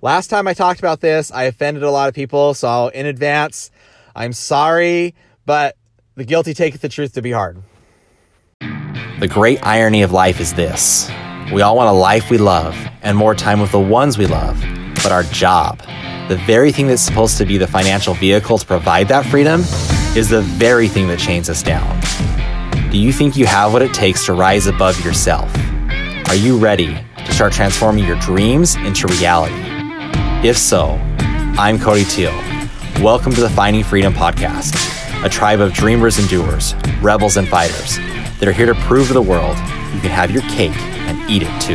Last time I talked about this, I offended a lot of people. So in advance, I'm sorry, but the guilty taketh the truth to be hard. The great irony of life is this. We all want a life we love and more time with the ones we love, but our job, the very thing that's supposed to be the financial vehicle to provide that freedom, is the very thing that chains us down. Do you think you have what it takes to rise above yourself? Are you ready to start transforming your dreams into reality? If so, I'm Cody Teal. Welcome to the Finding Freedom Podcast, a tribe of dreamers and doers, rebels and fighters that are here to prove to the world you can have your cake and eat it too.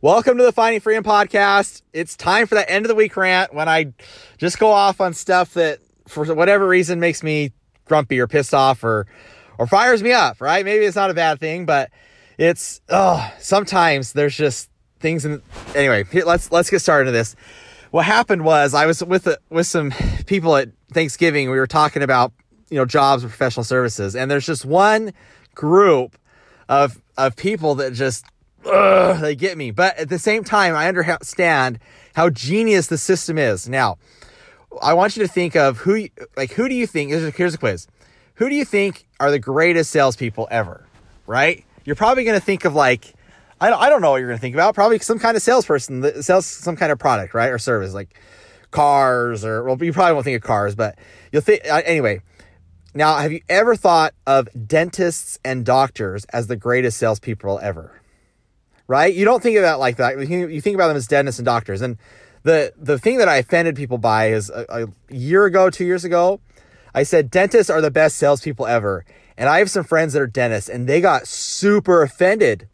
Welcome to the Finding Freedom Podcast. It's time for that end of the week rant when I just go off on stuff that for whatever reason makes me grumpy or pissed off or fires me up, right? Maybe it's not a bad thing, but it's, sometimes there's just things anyway, let's get started into this. What happened was I was with some people at Thanksgiving. We were talking about, jobs and professional services. And there's just one group of people that just, they get me. But at the same time, I understand how genius the system is. Now, I want you to think of who do you think, here's a quiz. Who do you think are the greatest salespeople ever, right? You're probably going to think of I don't know what you're going to think about. Probably some kind of salesperson that sells some kind of product, right? Or service like cars you probably won't think of cars, but you'll think anyway. Now, have you ever thought of dentists and doctors as the greatest salespeople ever? Right? You don't think about like that. You think about them as dentists and doctors. And the thing that I offended people by is a year ago, 2 years ago, I said dentists are the best salespeople ever. And I have some friends that are dentists and they got super offended.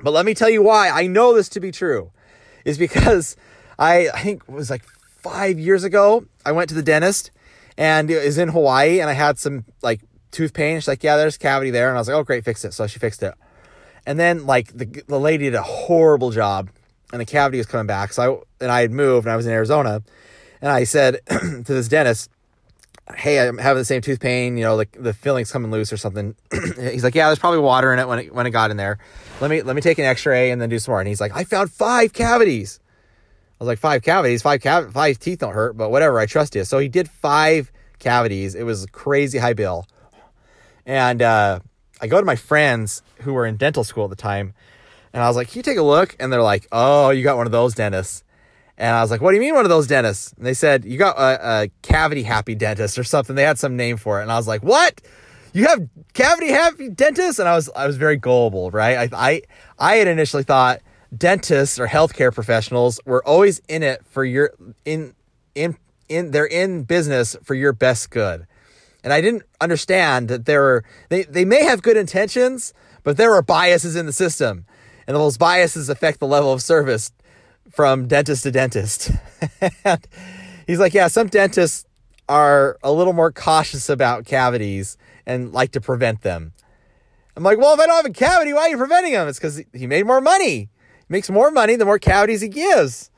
But let me tell you why I know this to be true is because I think it was like 5 years ago, I went to the dentist and it was in Hawaii and I had some like tooth pain. She's like, yeah, there's a cavity there. And I was like, oh, great, fix it. So she fixed it. And then like the lady did a horrible job and the cavity was coming back. So I had moved and I was in Arizona and I said to this dentist, hey, I'm having the same tooth pain. Like the filling's coming loose or something. He's like, yeah, there's probably water in it when it got in there. Let me take an x-ray and then do some more. And he's like, I found five cavities. I was like, five cavities, five teeth don't hurt, but whatever. I trust you. So he did five cavities. It was a crazy high bill. And, I go to my friends who were in dental school at the time and I was like, can you take a look? And they're like, oh, you got one of those dentists. And I was like, what do you mean one of those dentists? And they said, you got a cavity happy dentist or something. They had some name for it. And I was like, what? You have cavity happy dentists? And I was very gullible, right? I had initially thought dentists or healthcare professionals were always in it for your, they're in business for your best good. And I didn't understand that they may have good intentions, but there are biases in the system. And those biases affect the level of service from dentist to dentist. And he's like, yeah, some dentists are a little more cautious about cavities and like to prevent them. I'm like, well, if I don't have a cavity, why are you preventing them? It's because he made more money. He makes more money the more cavities he gives.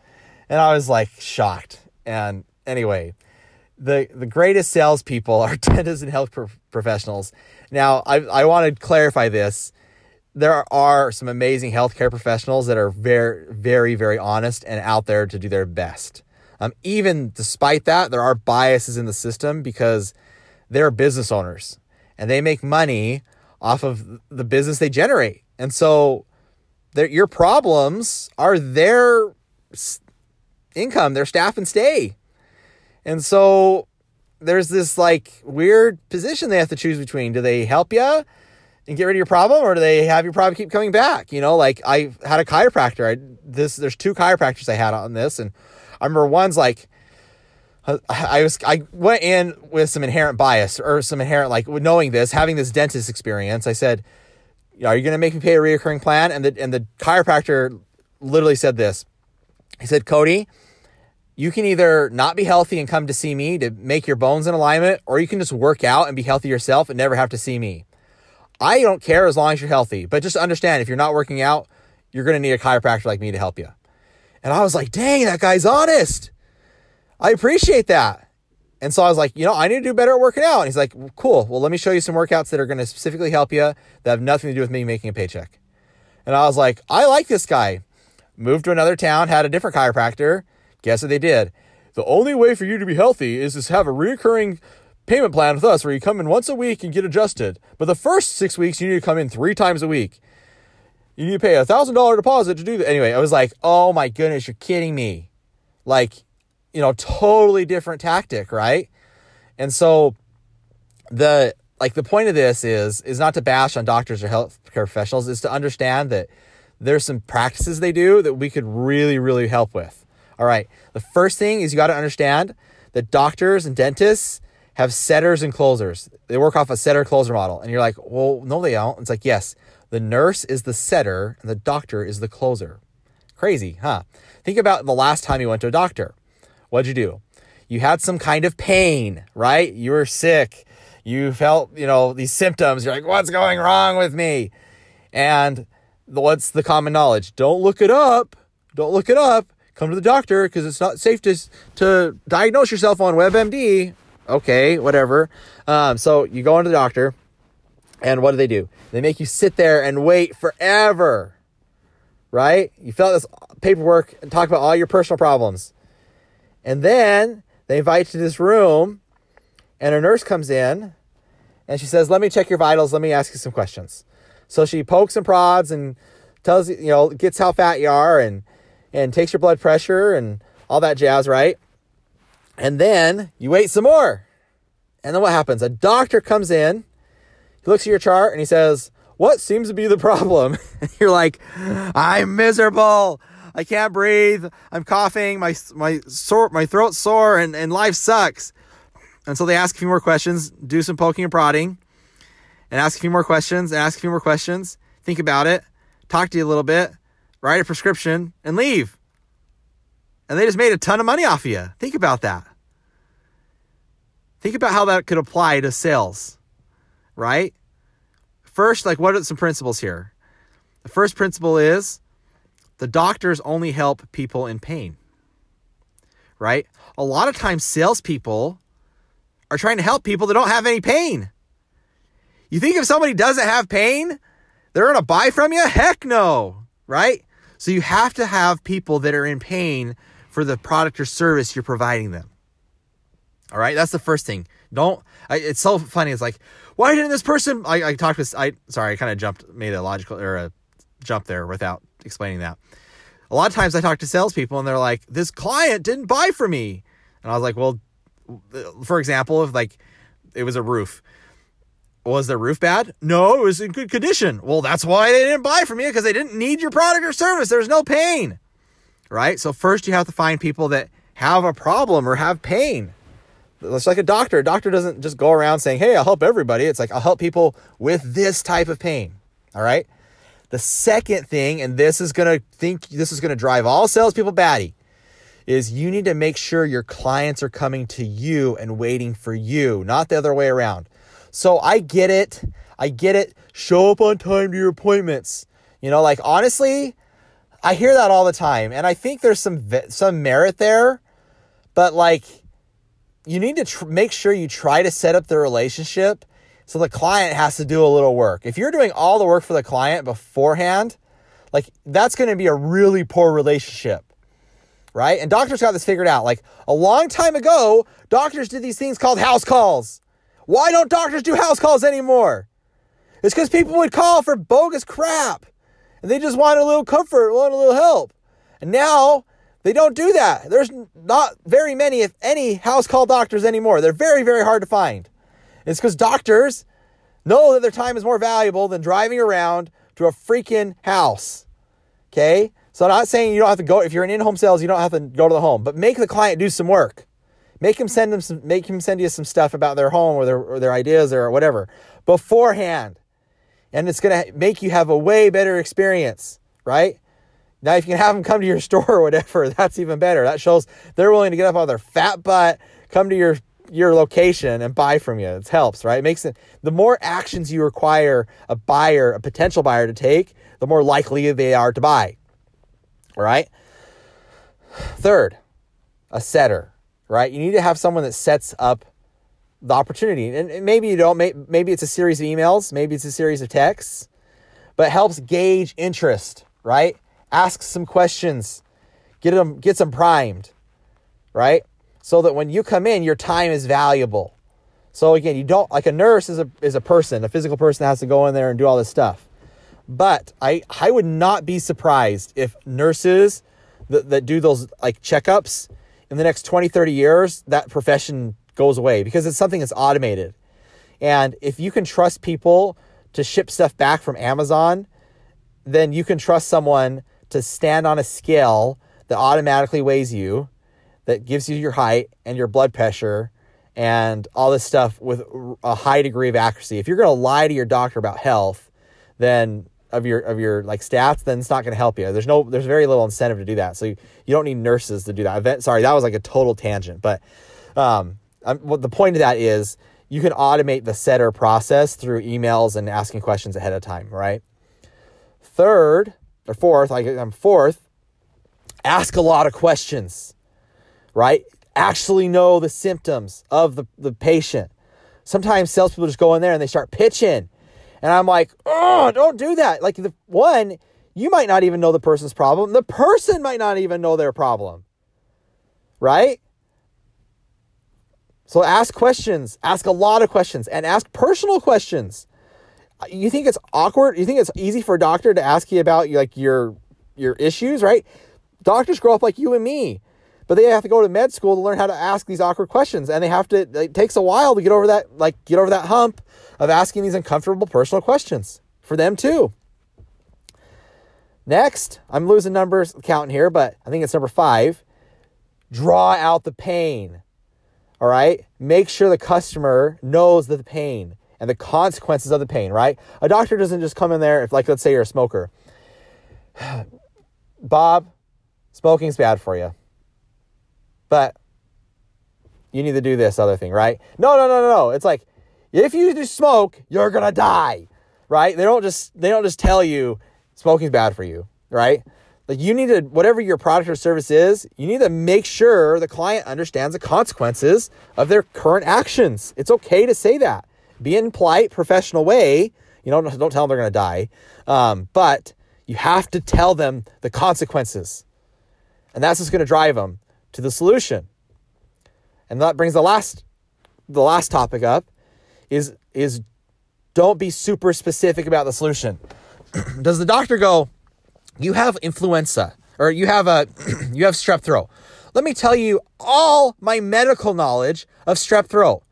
And I was like shocked. And anyway, the greatest salespeople are dentists and health professionals. Now, I want to clarify this. There are some amazing healthcare professionals that are very, very, very honest and out there to do their best. Even despite that, there are biases in the system because they're business owners and they make money off of the business they generate. And so your problems are their income, their staff and stay. And so there's this like weird position they have to choose between. Do they help you and get rid of your problem or do they have your problem keep coming back? I had a chiropractor. There's two chiropractors I had on this. And I remember one's like, I went in with some inherent bias or some inherent, like knowing this, having this dentist experience. I said, are you going to make me pay a reoccurring plan? And the chiropractor literally said this. He said, Cody, you can either not be healthy and come to see me to make your bones in alignment, or you can just work out and be healthy yourself and never have to see me. I don't care as long as you're healthy, but just understand if you're not working out, you're going to need a chiropractor like me to help you. And I was like, dang, that guy's honest. I appreciate that. And so I was like, I need to do better at working out. And he's like, cool. Well, let me show you some workouts that are going to specifically help you that have nothing to do with me making a paycheck. And I was like, I like this guy. Moved to another town, had a different chiropractor. Guess what they did? The only way for you to be healthy is to have a recurring payment plan with us where you come in once a week and get adjusted. But the first 6 weeks, you need to come in 3 times a week. You need to pay $1,000 deposit to do that. Anyway, I was like, oh my goodness, you're kidding me. Like, you know, totally different tactic, right? And so the point of this is not to bash on doctors or healthcare professionals, is to understand that there's some practices they do that we could really, really help with. All right. The first thing is you got to understand that doctors and dentists have setters and closers. They work off a setter-closer model. And you're like, well, no, they don't. It's like, yes, the nurse is the setter and the doctor is the closer. Crazy, huh? Think about the last time you went to a doctor. What'd you do? You had some kind of pain, right? You were sick. You felt, you know, these symptoms. You're like, what's going wrong with me? And what's the common knowledge? Don't look it up. Don't look it up. Come to the doctor because it's not safe to diagnose yourself on WebMD. Okay, whatever. So you go into the doctor, and what do? They make you sit there and wait forever, right? You fill out this paperwork and talk about all your personal problems. And then they invite you to this room, and a nurse comes in, and she says, let me check your vitals. Let me ask you some questions. So she pokes and prods and tells you, you know, gets how fat you are and takes your blood pressure and all that jazz, right? And then you wait some more. And then what happens? A doctor comes in, he looks at your chart, and he says, what seems to be the problem? You're like, I'm miserable. I can't breathe. I'm coughing. My throat's sore and life sucks. And so they ask a few more questions, do some poking and prodding, and ask a few more questions. Think about it. Talk to you a little bit. Write a prescription and leave. And they just made a ton of money off of you. Think about that. Think about how that could apply to sales, right? First, like, what are some principles here? The first principle is the doctors only help people in pain, right? A lot of times salespeople are trying to help people that don't have any pain. You think if somebody doesn't have pain, they're going to buy from you? Heck no, right? So you have to have people that are in pain for the product or service you're providing them. All right. That's the first thing. It's so funny. It's like, why didn't this person, I kind of made a jump there without explaining that. A lot of times I talk to salespeople and they're like, this client didn't buy from me. And I was like, well, for example, if like it was a roof, was the roof bad? No, it was in good condition. Well, that's why they didn't buy from you, because they didn't need your product or service. There's no pain, right? So first you have to find people that have a problem or have pain. It's like a doctor. A doctor doesn't just go around saying, hey, I'll help everybody. It's like, I'll help people with this type of pain, all right? The second thing, and this is going to drive all salespeople batty, is you need to make sure your clients are coming to you and waiting for you, not the other way around. So I get it. Show up on time to your appointments. You know, like, honestly, I hear that all the time. And I think there's some merit there, but like, you need to make sure you try to set up the relationship. So the client has to do a little work. If you're doing all the work for the client beforehand, like, that's going to be a really poor relationship, right? And doctors got this figured out. Like, a long time ago, doctors did these things called house calls. Why don't doctors do house calls anymore? It's because people would call for bogus crap and they just want a little comfort, want a little help. And now they don't do that. There's not very many, if any, house call doctors anymore. They're very, very hard to find. It's because doctors know that their time is more valuable than driving around to a freaking house. Okay? So I'm not saying you don't have to go. If you're in in-home sales, you don't have to go to the home, but make the client do some work. Make him send you some stuff about their home or their ideas or whatever beforehand. And it's going to make you have a way better experience, right? Now, if you can have them come to your store or whatever, that's even better. That shows they're willing to get up on their fat butt, come to your location and buy from you. It helps, right? It makes it, the more actions you require a potential buyer to take, the more likely they are to buy. All right. Third, a setter. Right? You need to have someone that sets up the opportunity. And maybe you don't. Maybe it's a series of emails. Maybe it's a series of texts. but helps gauge interest, right? Ask some questions, get them primed, right? So that when you come in, your time is valuable. So again, you don't, like a nurse is a person, a physical person that has to go in there and do all this stuff. But I would not be surprised if nurses that do those like checkups in the next 20, 30 years, that profession goes away because it's something that's automated. And if you can trust people to ship stuff back from Amazon, then you can trust someone to stand on a scale that automatically weighs you, that gives you your height and your blood pressure and all this stuff with a high degree of accuracy. If you're going to lie to your doctor about health, then of your like stats, then it's not going to help you. There's very little incentive to do that. So you don't need nurses to do that. Sorry, that was like a total tangent. But the point of that is you can automate the setter process through emails and asking questions ahead of time, right? Fourth, ask a lot of questions, right? Actually know the symptoms of the patient. Sometimes salespeople just go in there and they start pitching. And I'm like, oh, don't do that. Like, you might not even know the person's problem. The person might not even know their problem, right? So ask questions, ask a lot of questions, and ask personal questions. You think it's awkward? You think it's easy for a doctor to ask you about like your issues, right? Doctors grow up like you and me, but they have to go to med school to learn how to ask these awkward questions. And it takes a while to get over that hump of asking these uncomfortable personal questions for them too. Next, I'm losing numbers counting here, but I think it's number 5. Draw out the pain. All right. Make sure the customer knows the pain and the consequences of the pain, right? A doctor doesn't just come in there if, like, let's say you're a smoker. Bob, smoking's bad for you, but you need to do this other thing, right? No. It's like, if you do smoke, you're going to die, right? They don't just tell you smoking's bad for you, right? Like, you need to, whatever your product or service is, you need to make sure the client understands the consequences of their current actions. It's okay to say that. Be in polite, professional way. You know, don't tell them they're going to die. But you have to tell them the consequences. And that's what's going to drive them to the solution. And that brings the last topic up is don't be super specific about the solution. Does the doctor go, you have influenza, or you have strep throat. Let me tell you all my medical knowledge of strep throat.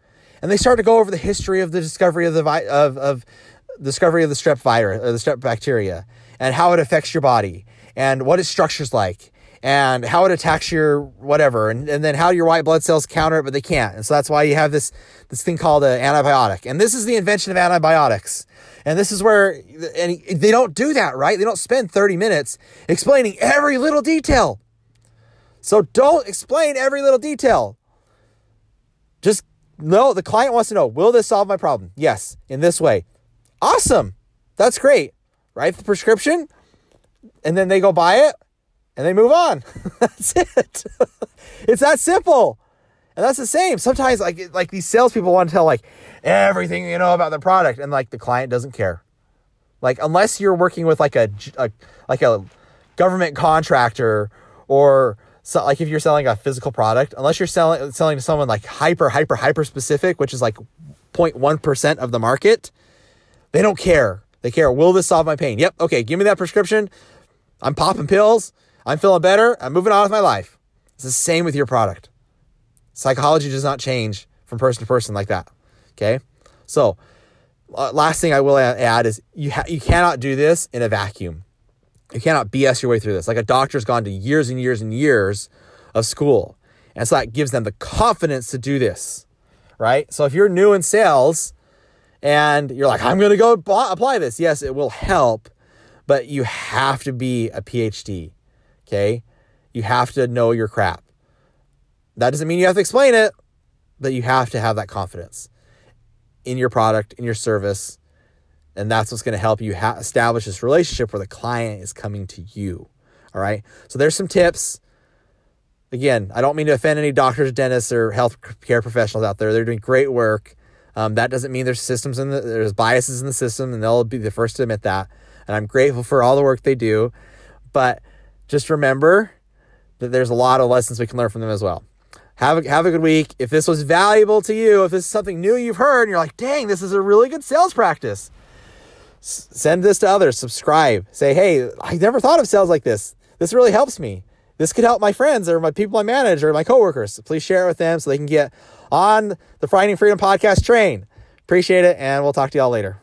And they start to go over the history of the discovery of the strep virus, or the strep bacteria, and how it affects your body, and what its structure's like, and how it attacks your whatever, and then how your white blood cells counter it, but they can't. And so that's why you have this thing called an antibiotic. And this is the invention of antibiotics. And this is where, and they don't do that, right? They don't spend 30 minutes explaining every little detail. So don't explain every little detail. Just, no, the client wants to know, will this solve my problem? Yes, in this way. Awesome. That's great. Write the prescription, and then they go buy it, and they move on. That's it. It's that simple. And that's the same. Sometimes like these salespeople want to tell like everything you know about the product, and like the client doesn't care. Like, unless you're working with like a government contractor, or so, like if you're selling a physical product, unless you're selling to someone like hyper specific, which is like 0.1% of the market, they don't care. They care, will this solve my pain? Yep. Okay. Give me that prescription. I'm popping pills. I'm feeling better. I'm moving on with my life. It's the same with your product. Psychology does not change from person to person like that. Okay. So last thing I will add is you cannot do this in a vacuum. You cannot BS your way through this. Like, a doctor's gone to years and years and years of school. And so that gives them the confidence to do this, right? So if you're new in sales and you're like, I'm going to go apply this. Yes, it will help, but you have to be a PhD, okay? You have to know your crap. That doesn't mean you have to explain it, but you have to have that confidence in your product, in your service. And that's what's going to help you establish this relationship where the client is coming to you. All right. So there's some tips. Again, I don't mean to offend any doctors, dentists, or healthcare professionals out there. They're doing great work. That doesn't mean there's biases in the system, and they'll be the first to admit that. and I'm grateful for all the work they do. But just remember that there's a lot of lessons we can learn from them as well. Have a good week. If this was valuable to you, if this is something new you've heard, and you're like, dang, this is a really good sales practice, send this to others, subscribe, say, hey, I never thought of sales like this. This really helps me. This could help my friends or my people I manage or my coworkers. So please share it with them so they can get on the Finding Freedom podcast train. Appreciate it, and we'll talk to y'all later.